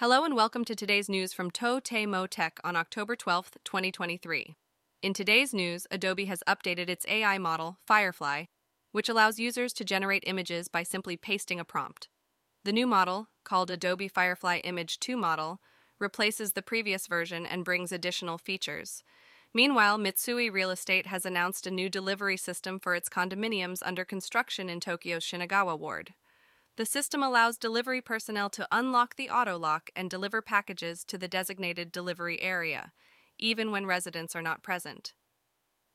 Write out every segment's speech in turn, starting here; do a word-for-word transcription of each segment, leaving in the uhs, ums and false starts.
Hello and welcome to today's news from Totemo Tech on October twelfth, twenty twenty-three. In today's news, Adobe has updated its A I model, Firefly, which allows users to generate images by simply pasting a prompt. The new model, called Adobe Firefly Image two model, replaces the previous version and brings additional features. Meanwhile, Mitsui Real Estate has announced a new delivery system for its condominiums under construction in Tokyo's Shinagawa Ward. The system allows delivery personnel to unlock the auto lock and deliver packages to the designated delivery area, even when residents are not present.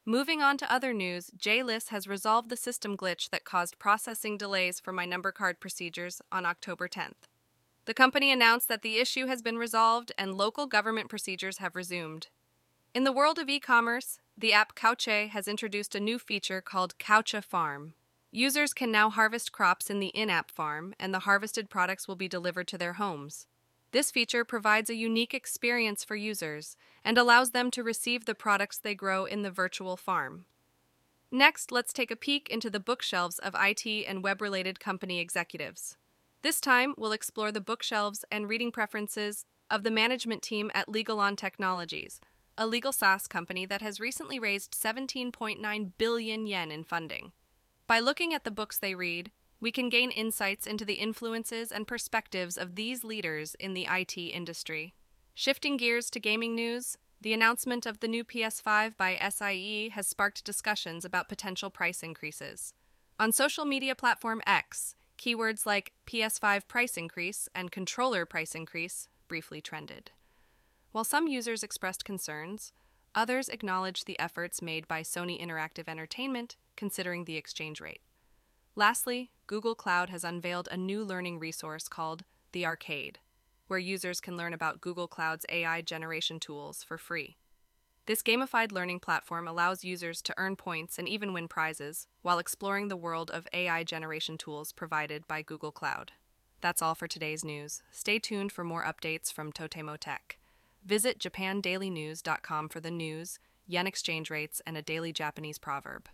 Moving on to other news, J-L I S has resolved the system glitch that caused processing delays for My Number Card procedures on October tenth. The company announced that the issue has been resolved and local government procedures have resumed. In the world of e-commerce, the app Coucha has introduced a new feature called Coucha Farm. Users can now harvest crops in the in-app farm, and the harvested products will be delivered to their homes. This feature provides a unique experience for users and allows them to receive the products they grow in the virtual farm. Next, let's take a peek into the bookshelves of I T and web-related company executives. This time, we'll explore the bookshelves and reading preferences of the management team at LegalOn Technologies, a legal SaaS company that has recently raised seventeen point nine billion yen in funding. By looking at the books they read, we can gain insights into the influences and perspectives of these leaders in the I T industry. Shifting gears to gaming news, the announcement of the new P S five by S I E has sparked discussions about potential price increases. On social media platform X, keywords like P S five price increase and controller price increase briefly trended. While some users expressed concerns, others acknowledged the efforts made by Sony Interactive Entertainment, considering the exchange rate. Lastly, Google Cloud has unveiled a new learning resource called The Arcade, where users can learn about Google Cloud's A I generation tools for free. This gamified learning platform allows users to earn points and even win prizes while exploring the world of A I generation tools provided by Google Cloud. That's all for today's news. Stay tuned for more updates from Totemo Tech. Visit Japan Daily News dot com for the news, yen exchange rates, and a daily Japanese proverb.